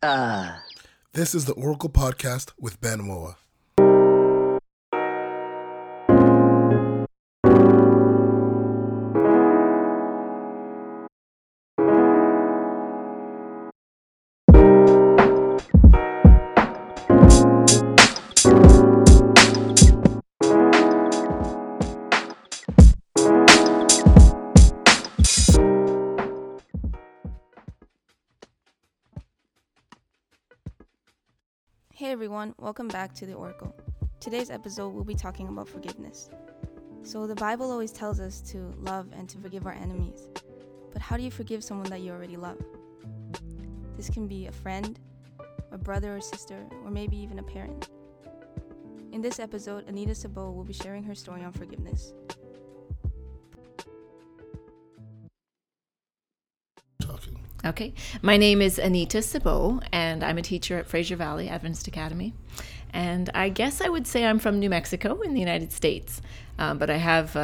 This is the Oracle Podcast with Ben Moa. Hey everyone, welcome back to The Oracle. Today's episode we'll be talking about forgiveness. So the Bible always tells us to love and to forgive our enemies. But how do you forgive someone that you already love? This can be a friend, a brother or sister, or maybe even a parent. In this episode, Anita Sabot will be sharing her story on forgiveness. Okay, my name is Anita Sabot, and I'm a teacher at Fraser Valley Adventist Academy. And I guess I would say I'm from New Mexico in the United States, but I have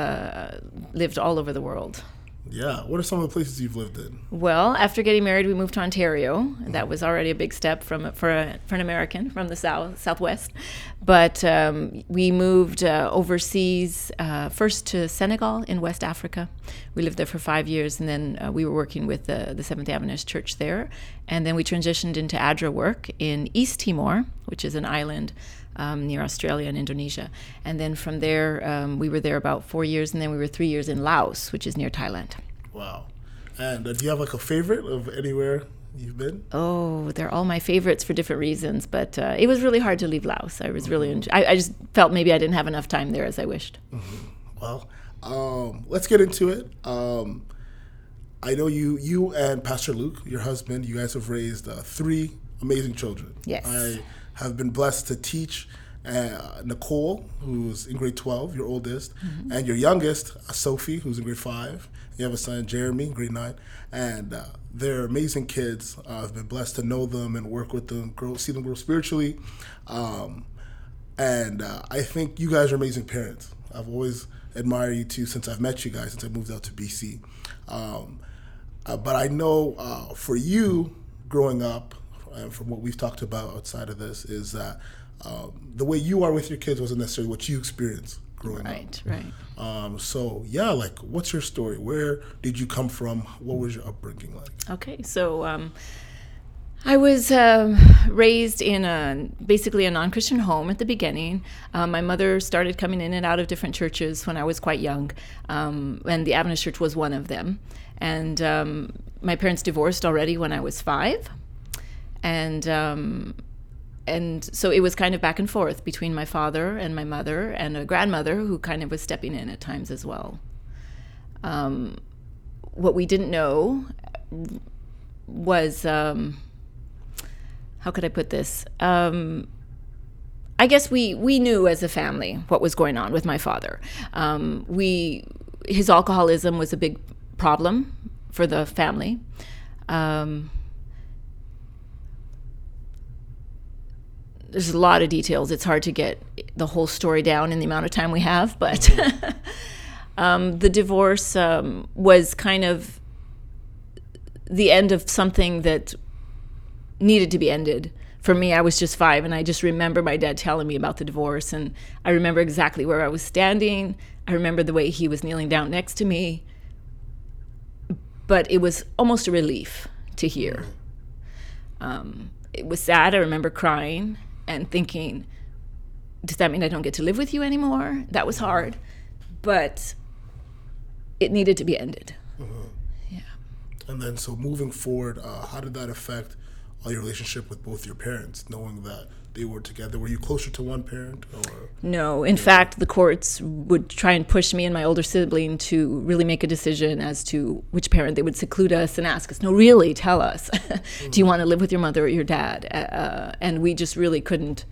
lived all over the world. Yeah, what are some of the places you've lived in? Well, after getting married, we moved to Ontario. That was already a big step for an American from the Southwest. But we moved overseas, first to Senegal in West Africa. We lived there for 5 years, and then we were working with the Seventh-day Adventist Church there. And then we transitioned into Adra work in East Timor, which is an island near Australia and Indonesia. And then from there, we were there about 4 years, and then we were 3 years in Laos, which is near Thailand. Wow. And do you have like a favorite of anywhere you've been? Oh, they're all my favorites for different reasons, but it was really hard to leave Laos. I was really, I just felt maybe I didn't have enough time there as I wished. Mm-hmm. Well, let's get into it. I know you and Pastor Luke, your husband, you guys have raised three amazing children. Yes. I have been blessed to teach Nicole, who's in grade 12, your oldest, mm-hmm. and your youngest, Sophie, who's in grade 5. You have a son, Jeremy, grade 9. And they're amazing kids. I've been blessed to know them and work with them, see them grow spiritually. And I think you guys are amazing parents. I've always admired you two since I've met you guys, since I moved out to BC. But I know for you, growing up, and from what we've talked about outside of this, is that the way you are with your kids wasn't necessarily what you experienced growing up. Right. So yeah, like, what's your story? Where did you come from? What was your upbringing like? Okay, so I was raised in basically a non-Christian home at the beginning. My mother started coming in and out of different churches when I was quite young, and the Adventist Church was one of them. And my parents divorced already when I was 5. And so it was kind of back and forth between my father and my mother and a grandmother who kind of was stepping in at times as well. What we didn't know was, how could I put this? I guess we knew as a family what was going on with my father. His alcoholism was a big problem for the family. There's a lot of details. It's hard to get the whole story down in the amount of time we have, but mm-hmm. The divorce was kind of the end of something that needed to be ended. For me, I was just 5, and I just remember my dad telling me about the divorce, and I remember exactly where I was standing. I remember the way he was kneeling down next to me, but it was almost a relief to hear. It was sad. I remember crying and thinking, does that mean I don't get to live with you anymore? That was hard, but it needed to be ended. Mm-hmm. Yeah. And then, so moving forward, how did that affect your relationship with both your parents, knowing that they were together? Were you closer to one parent? Or no. In fact, the courts would try and push me and my older sibling to really make a decision as to which parent. They would seclude us and ask us, no, really, tell us. Mm-hmm. Do you want to live with your mother or your dad? And we just really couldn't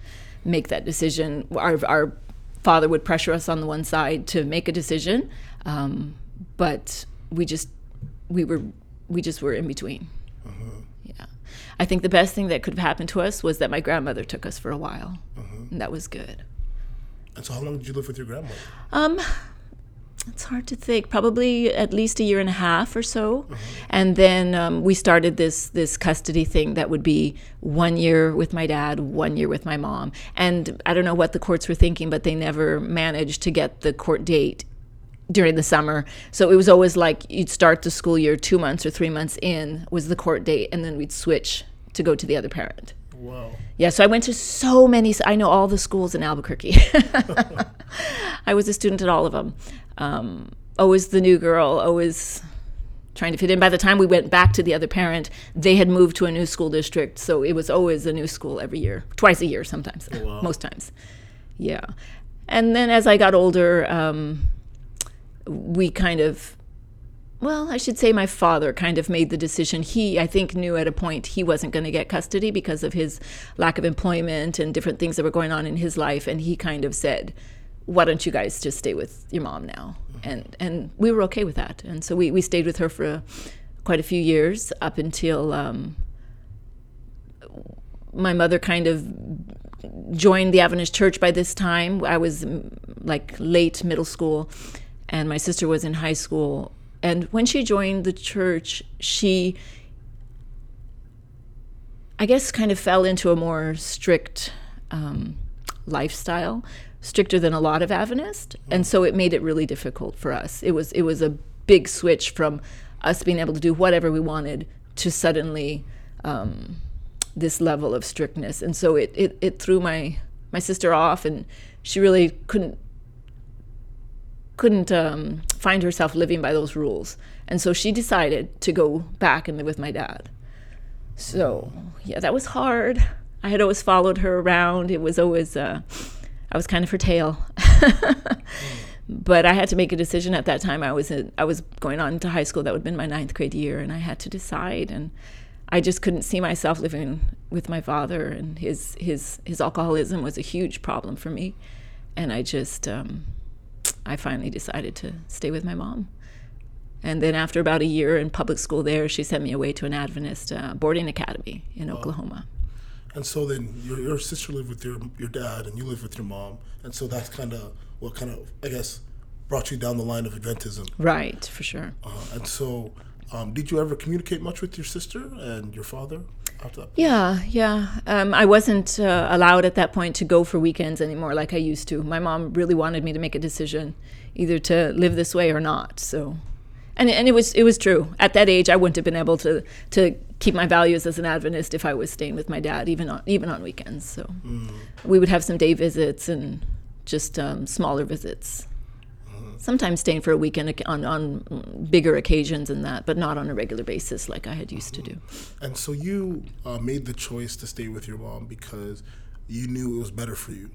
make that decision. Our father would pressure us on the one side to make a decision, but we just were in between. Mm-hmm. Yeah. I think the best thing that could have happened to us was that my grandmother took us for a while. Mm-hmm. And that was good. And so how long did you live with your grandmother? It's hard to think. Probably at least a year and a half or so. Mm-hmm. And then we started this custody thing that would be 1 year with my dad, 1 year with my mom. And I don't know what the courts were thinking, but they never managed to get the court date during the summer. So it was always like you'd start the school year 2 months or 3 months in was the court date, and then we'd switch to go to the other parent. Wow. Yeah, so I went to so many. I know all the schools in Albuquerque. I was a student at all of them. Always the new girl, always trying to fit in. By the time we went back to the other parent, they had moved to a new school district, so it was always a new school every year, twice a year sometimes, wow. Most times. Yeah. And then as I got older, we kind of... Well, I should say my father kind of made the decision. He, I think, knew at a point he wasn't going to get custody because of his lack of employment and different things that were going on in his life. And he kind of said, why don't you guys just stay with your mom now? And we were okay with that. And so we stayed with her for quite a few years up until my mother kind of joined the Adventist Church by this time. I was like late middle school and my sister was in high school. And when she joined the church, she, I guess, kind of fell into a more strict lifestyle, stricter than a lot of Adventists. And so it made it really difficult for us. It was a big switch from us being able to do whatever we wanted to suddenly this level of strictness. And so it threw my sister off, and she really couldn't find herself living by those rules. And so she decided to go back and live with my dad. So yeah, that was hard. I had always followed her around. It was always, I was kind of her tail. But I had to make a decision at that time. I was going on to high school. That would have been my 9th grade year, and I had to decide. And I just couldn't see myself living with my father, and his alcoholism was a huge problem for me. And I just... I finally decided to stay with my mom. And then after about a year in public school there, she sent me away to an Adventist boarding academy in Oklahoma. And so then your sister lived with your dad, and you lived with your mom. And so that's kind of what I guess, brought you down the line of Adventism. Right, for sure. And so did you ever communicate much with your sister and your father? Yeah. I wasn't allowed at that point to go for weekends anymore like I used to. My mom really wanted me to make a decision, either to live this way or not. So, and it was true. At that age, I wouldn't have been able to keep my values as an Adventist if I was staying with my dad, even on weekends. So we would have some day visits and just smaller visits. Sometimes staying for a weekend on bigger occasions and that, but not on a regular basis like I had used to do. And so you made the choice to stay with your mom because you knew it was better for you.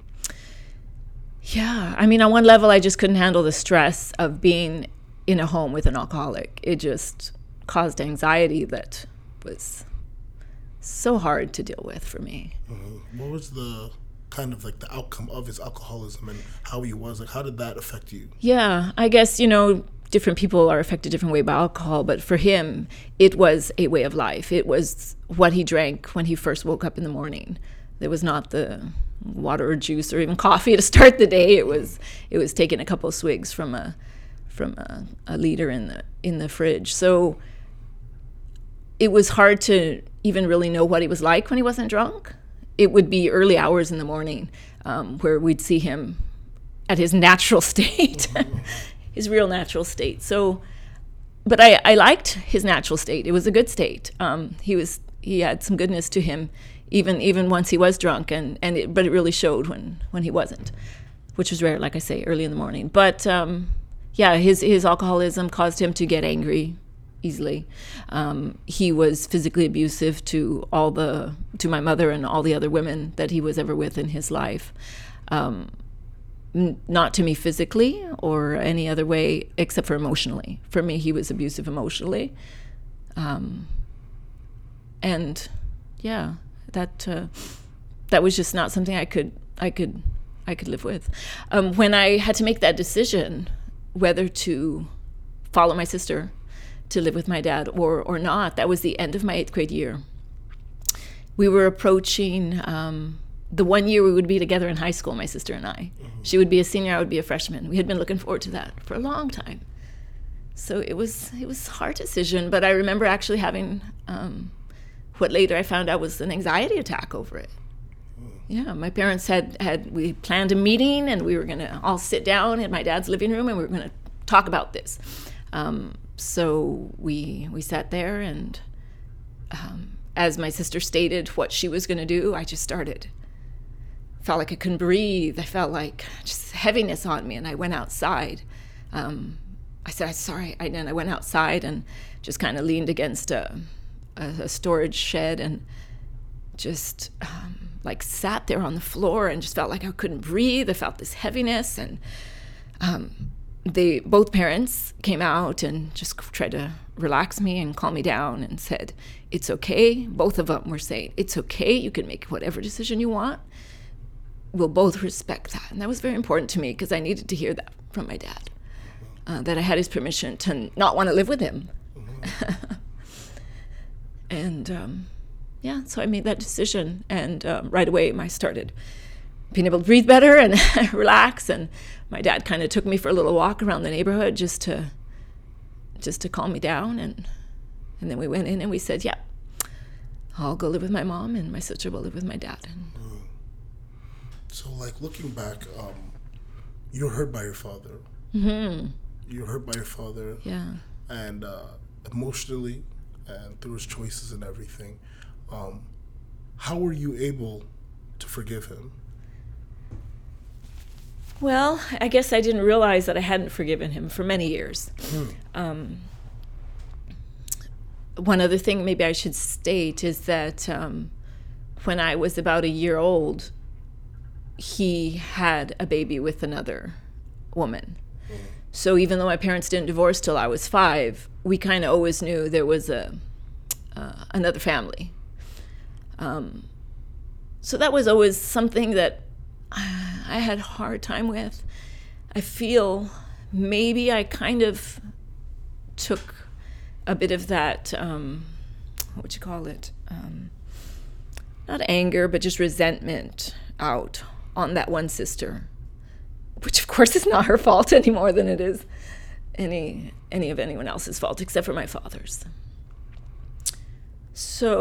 Yeah. I mean, on one level, I just couldn't handle the stress of being in a home with an alcoholic. It just caused anxiety that was so hard to deal with for me. What was the... kind of like the outcome of his alcoholism and how he was, like, how did that affect you? Yeah, I guess, different people are affected different way by alcohol, but for him, it was a way of life. It was what he drank when he first woke up in the morning. There was not the water or juice or even coffee to start the day. It was taking a couple of swigs from a liter in the fridge. So it was hard to even really know what he was like when he wasn't drunk. It would be early hours in the morning where we'd see him at his natural state, his real natural state. So, but I liked his natural state. It was a good state. He had some goodness to him even once he was drunk, but it really showed when he wasn't, which was rare, like I say, early in the morning. But his alcoholism caused him to get angry easily. He was physically abusive to my mother and all the other women that he was ever with in his life. Not to me physically or any other way, except for emotionally. For me, he was abusive emotionally. That was just not something I could live with. When I had to make that decision whether to follow my sister to live with my dad or not, that was the end of my 8th grade year. We were approaching the one year we would be together in high school, my sister and I. Mm-hmm. She would be a senior, I would be a freshman. We had been looking forward to that for a long time. So it was a hard decision, but I remember actually having what later I found out was an anxiety attack over it. Yeah, my parents we planned a meeting, and we were going to all sit down in my dad's living room, and we were going to talk about this. So we sat there, and as my sister stated what she was going to do, I just started. Felt like I couldn't breathe. I felt like just heaviness on me, and I went outside. I said, "I'm sorry," and then I went outside and just kind of leaned against a storage shed and just... like sat there on the floor and just felt like I couldn't breathe. I felt this heaviness, and both parents came out and just tried to relax me and calm me down and said, "It's okay." Both of them were saying, "It's okay. You can make whatever decision you want. We'll both respect that." And that was very important to me because I needed to hear that from my dad, that I had his permission to not want to live with him. And... yeah, so I made that decision, and right away I started being able to breathe better and relax, and my dad kind of took me for a little walk around the neighborhood just to calm me down, and then we went in and we said, "Yeah, I'll go live with my mom and my sister will live with my dad." And so like looking back, you were hurt by your father. Mm-hmm. You were hurt by your father. Yeah. And emotionally and through his choices and everything. How were you able to forgive him? Well, I guess I didn't realize that I hadn't forgiven him for many years. One other thing maybe I should state is that when I was about a year old, he had a baby with another woman. Mm. So even though my parents didn't divorce till I was 5, we kind of always knew there was another family. So that was always something that I had a hard time with. I feel maybe I kind of took a bit of that, not anger, but just resentment out on that one sister, which of course is not her fault any more than it is any of anyone else's fault except for my father's. So...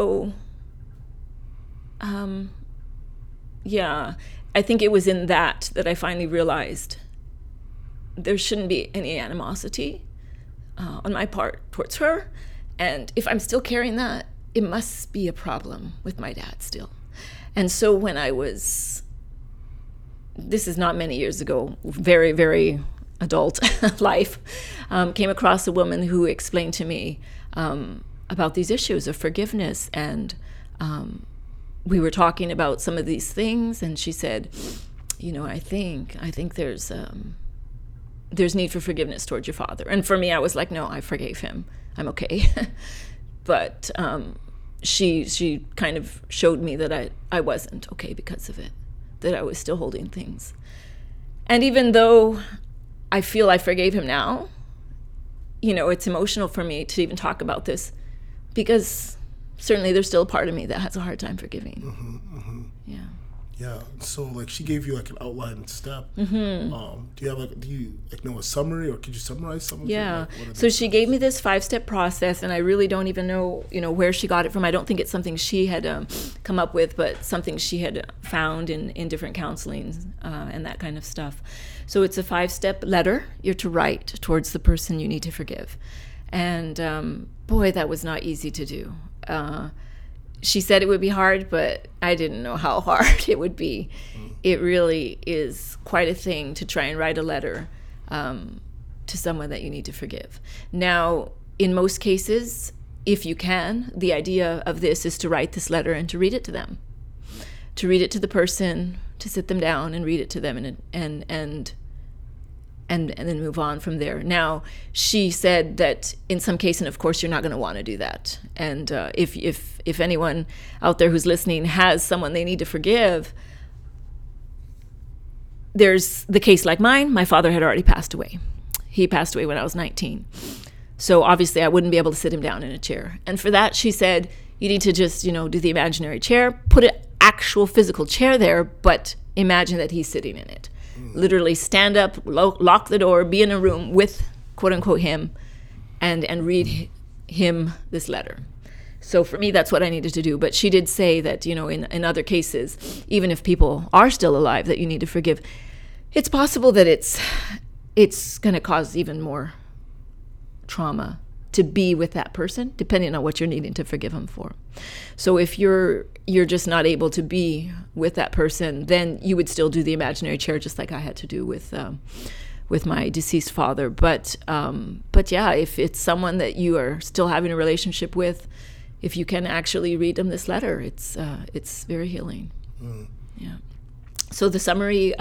yeah, I think it was in that I finally realized there shouldn't be any animosity on my part towards her. And if I'm still carrying that, it must be a problem with my dad still. And so when I was, this is not many years ago, very, very adult life, came across a woman who explained to me about these issues of forgiveness, and we were talking about some of these things, and she said, "You know, I think there's need for forgiveness towards your father." And for me, I was like, "No, I forgave him. I'm okay." But she kind of showed me that I wasn't okay because of it, that I was still holding things. And even though I feel I forgave him now, you know, it's emotional for me to even talk about this because... certainly there's still a part of me that has a hard time forgiving. Mm-hmm, mm-hmm. Yeah. Yeah. So like she gave you like an outline step. Mm-hmm. Do you know a summary, or could you summarize something? Yeah. So she gave me this 5-step process, and I really don't even know, you know, where she got it from. I don't think it's something she had come up with, but something she had found in different counseling and that kind of stuff. So it's a 5-step letter you're to write towards the person you need to forgive. And boy, that was not easy to do. She said it would be hard, but I didn't know how hard it would be. It really is quite a thing to try and write a letter to someone that you need to forgive. Now, in most cases, if you can, the idea of this is to write this letter and to read it to them, to read it to the person, to sit them down and read it to them, and then move on from there. Now, she said that in some cases, and of course you're not going to want to do that. And if anyone out there who's listening has someone they need to forgive, there's the case like mine. My father had already passed away. He passed away when I was 19. So obviously I wouldn't be able to sit him down in a chair. And for that, she said, you need to just, you know, do the imaginary chair, put it actual physical chair there, but imagine that he's sitting in it. Literally stand up, lock the door, be in a room with, quote unquote, him, and read him this letter. So for me, that's what I needed to do. But she did say that, you know, in other cases, even if people are still alive, that you need to forgive. It's possible that it's going to cause even more trauma to be with that person, depending on what you're needing to forgive them for. So if you're just not able to be with that person, then you would still do the imaginary chair, just like I had to do with my deceased father. But yeah, if it's someone that you are still having a relationship with, if you can actually read them this letter, it's very healing. Mm. Yeah. So the summary,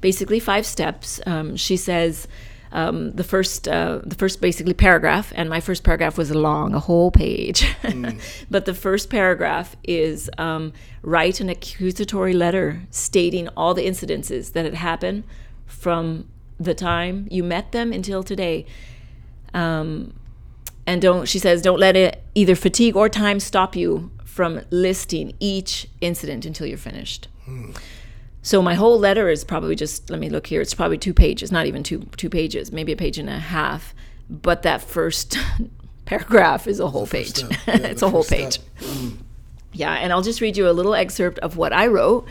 basically 5 steps. She says. The first basically paragraph, and my first paragraph was long, a whole page. But the first paragraph is write an accusatory letter stating all the incidences that had happened from the time you met them until today. And she says, don't let it either fatigue or time stop you from listing each incident until you're finished. Mm. So my whole letter is probably just, let me look here, it's probably 2 pages, not even two pages, maybe a page and a half. But that first paragraph is a whole page. It's a whole page. Yeah, and I'll just read you a little excerpt of what I wrote.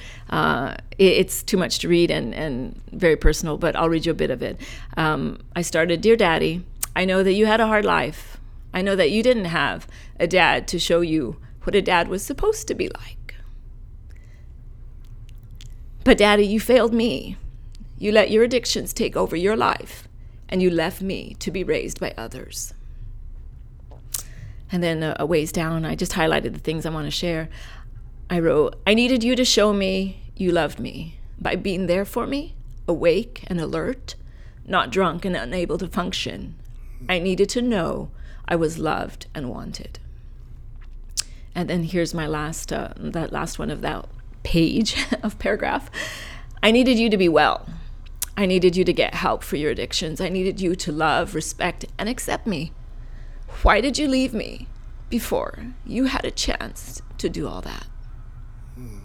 It's too much to read and very personal, but I'll read you a bit of it. I started, Dear Daddy, I know that you had a hard life. I know that you didn't have a dad to show you what a dad was supposed to be like. But Daddy, you failed me. You let your addictions take over your life, and you left me to be raised by others. And then a ways down, I just highlighted the things I want to share. I wrote, I needed you to show me you loved me by being there for me, awake and alert, not drunk and unable to function. I needed to know I was loved and wanted. And then here's my last one of that page of paragraph. I needed you to be well. I needed you to get help for your addictions. I needed you to love, respect, and accept me. Why did you leave me before you had a chance to do all that? Hmm.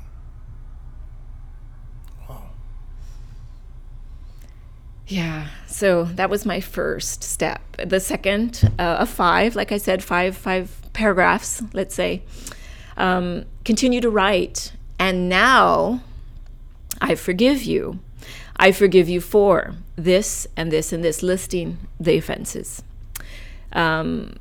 Wow. Yeah, so that was my first step. The second of 5, like I said, five paragraphs, let's say, continue to write. And now I forgive you. I forgive you for this and this and this, listing the offenses. And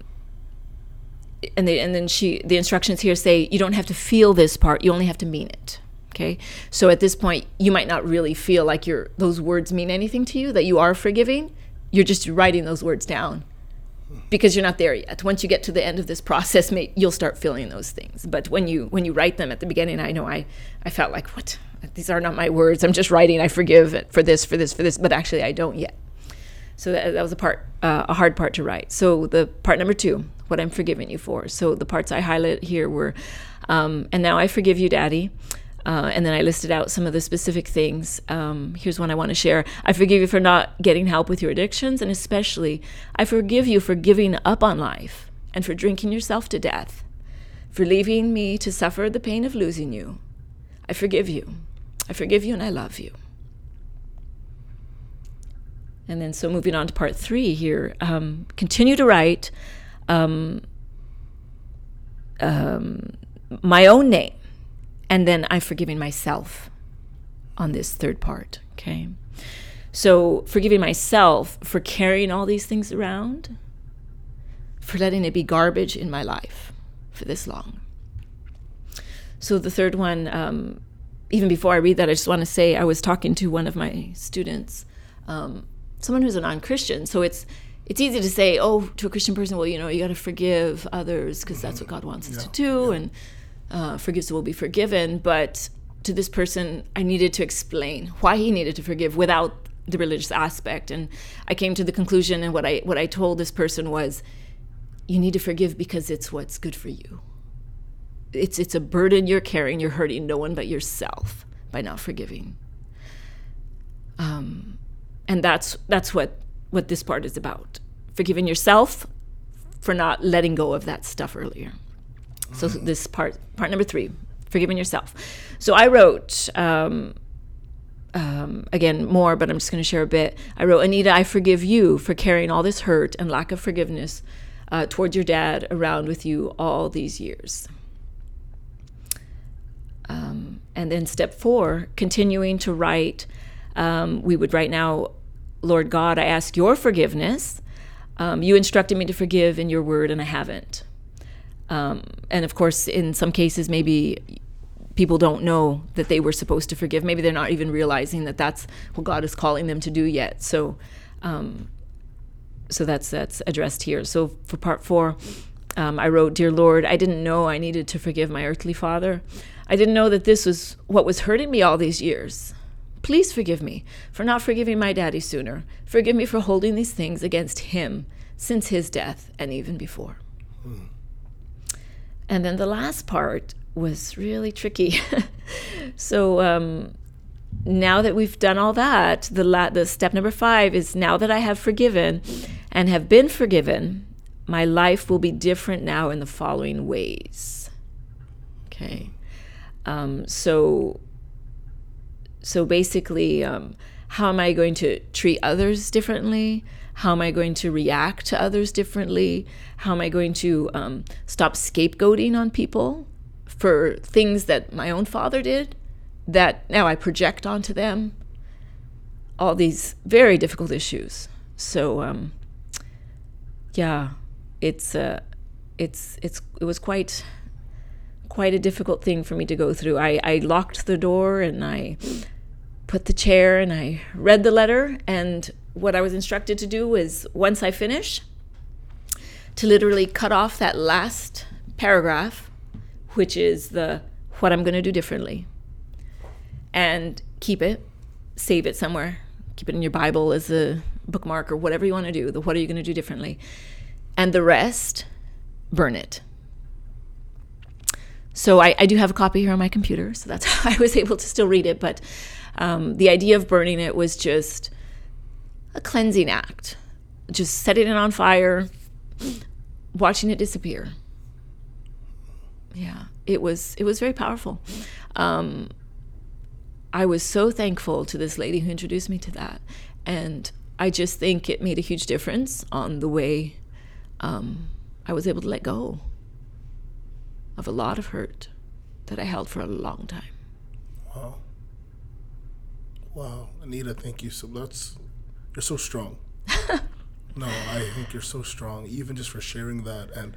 then the instructions here say, you don't have to feel this part, you only have to mean it, okay? So at this point, you might not really feel like those words mean anything to you, that you are forgiving. You're just writing those words down because you're not there yet. Once you get to the end of this process, you'll start feeling those things. But when you write them at the beginning, I know I felt like, what? These are not my words. I'm just writing, I forgive for this. But actually, I don't yet. So that was a hard part to write. So the part number 2, what I'm forgiving you for. So the parts I highlighted here were, and now I forgive you, Daddy. And then I listed out some of the specific things. Here's one I want to share. I forgive you for not getting help with your addictions, and especially I forgive you for giving up on life and for drinking yourself to death, for leaving me to suffer the pain of losing you. I forgive you. I forgive you and I love you. And then so moving on to part 3 here, continue to write my own name. And then I'm forgiving myself on this third part, okay? So forgiving myself for carrying all these things around, for letting it be garbage in my life for this long. So the third one, even before I read that, I just want to say I was talking to one of my students, someone who's a non-Christian, so it's easy to say, oh, to a Christian person, well, you know, you got to forgive others because that's what God wants us to do, and forgives will be forgiven. But to this person, I needed to explain why he needed to forgive without the religious aspect. And I came to the conclusion, and what I told this person was, you need to forgive because it's what's good for you. It's a burden you're carrying. You're hurting no one but yourself by not forgiving. And that's what this part is about. Forgiving yourself for not letting go of that stuff earlier. So this part number 3, forgiving yourself. So I wrote, again, more, but I'm just going to share a bit. I wrote, Anita, I forgive you for carrying all this hurt and lack of forgiveness towards your dad around with you all these years. And then step 4, continuing to write, we would write now, Lord God, I ask your forgiveness. You instructed me to forgive in your word, and I haven't. And of course, in some cases, maybe people don't know that they were supposed to forgive. Maybe they're not even realizing that that's what God is calling them to do yet. So that's addressed here. So for part 4, I wrote, Dear Lord, I didn't know I needed to forgive my earthly father. I didn't know that this was what was hurting me all these years. Please forgive me for not forgiving my daddy sooner. Forgive me for holding these things against him since his death and even before. And then the last part was really tricky. So now that we've done all that, the step number 5 is, now that I have forgiven and have been forgiven, my life will be different now in the following ways. Okay. So basically, how am I going to treat others differently? How am I going to react to others differently? How am I going to stop scapegoating on people for things that my own father did that now I project onto them? All these very difficult issues. So, it was quite a difficult thing for me to go through. I locked the door and I put the chair and I read the letter, and what I was instructed to do was, once I finish, to literally cut off that last paragraph, which is the what I'm going to do differently, and keep it, save it somewhere, keep it in your Bible as a bookmark or whatever you want to do, the what are you going to do differently, and the rest, burn it. So I do have a copy here on my computer, so that's how I was able to still read it. But the idea of burning it was just a cleansing act, just setting it on fire, watching it disappear. Yeah, it was very powerful. I was so thankful to this lady who introduced me to that, and I just think it made a huge difference on the way I was able to let go of a lot of hurt that I held for a long time. Wow. Wow, Anita, thank you. So you're so strong. No, I think you're so strong, even just for sharing that. And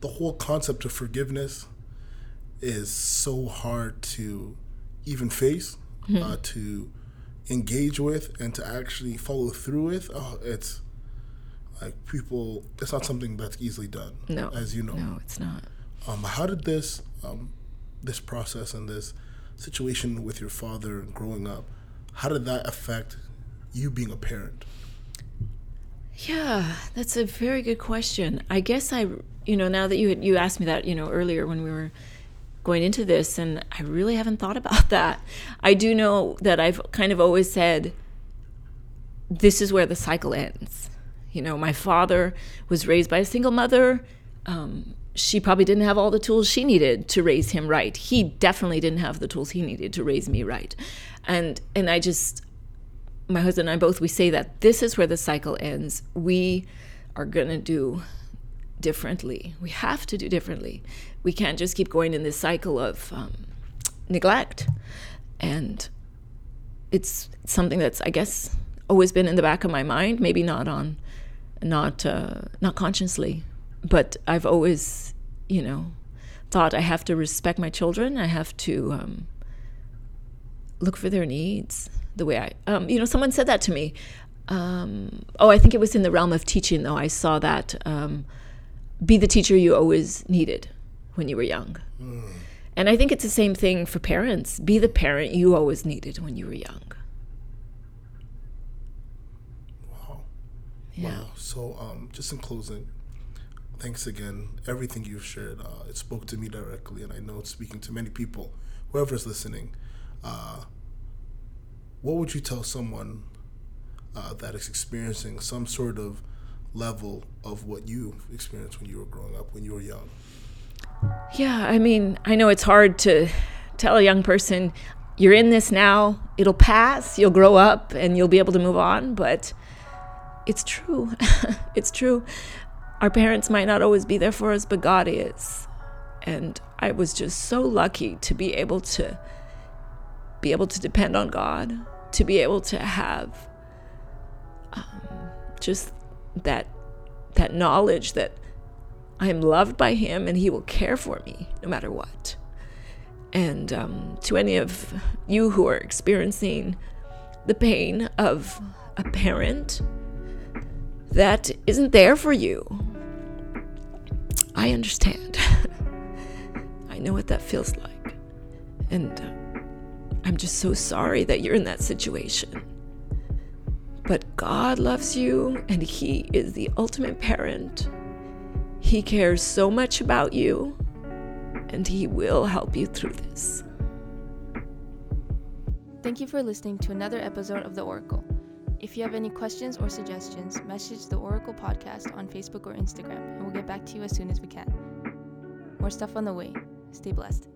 the whole concept of forgiveness is so hard to even face, mm-hmm. To engage with, and to actually follow through with. Oh, it's like it's not something that's easily done. No, as you know. No, it's not. How did this process and this situation with your father and growing up, how did that affect you being a parent? Yeah, that's a very good question. I guess now that you asked me that, earlier when we were going into this, and I really haven't thought about that. I do know that I've kind of always said, this is where the cycle ends. My father was raised by a single mother. She probably didn't have all the tools she needed to raise him right. He definitely didn't have the tools he needed to raise me right. And I just, my husband and I both, we say that this is where the cycle ends. We are going to do differently. We have to do differently. We can't just keep going in this cycle of neglect. And it's something that's, I guess, always been in the back of my mind, maybe not consciously. But I've always, thought I have to respect my children. I have to look for their needs the way someone said that to me. I think it was in the realm of teaching, though. I saw that be the teacher you always needed when you were young. Mm. And I think it's the same thing for parents. Be the parent you always needed when you were young. Wow. Yeah. Wow. So just in closing, thanks again. Everything you've shared, it spoke to me directly, and I know it's speaking to many people, whoever's listening. What would you tell someone that is experiencing some sort of level of what you experienced when you were growing up, when you were young? Yeah, I mean, I know it's hard to tell a young person, you're in this now, it'll pass, you'll grow up, and you'll be able to move on, but it's true. It's true. Our parents might not always be there for us, but God is. And I was just so lucky to be able to depend on God, to be able to have just that knowledge that I am loved by Him and He will care for me no matter what. And to any of you who are experiencing the pain of a parent that isn't there for you, I understand. I know what that feels like. And I'm just so sorry that you're in that situation. But God loves you, and He is the ultimate parent. He cares so much about you, and He will help you through this. Thank you for listening to another episode of The Oracle. If you have any questions or suggestions, message The Oracle Podcast on Facebook or Instagram, and we'll get back to you as soon as we can. More stuff on the way. Stay blessed.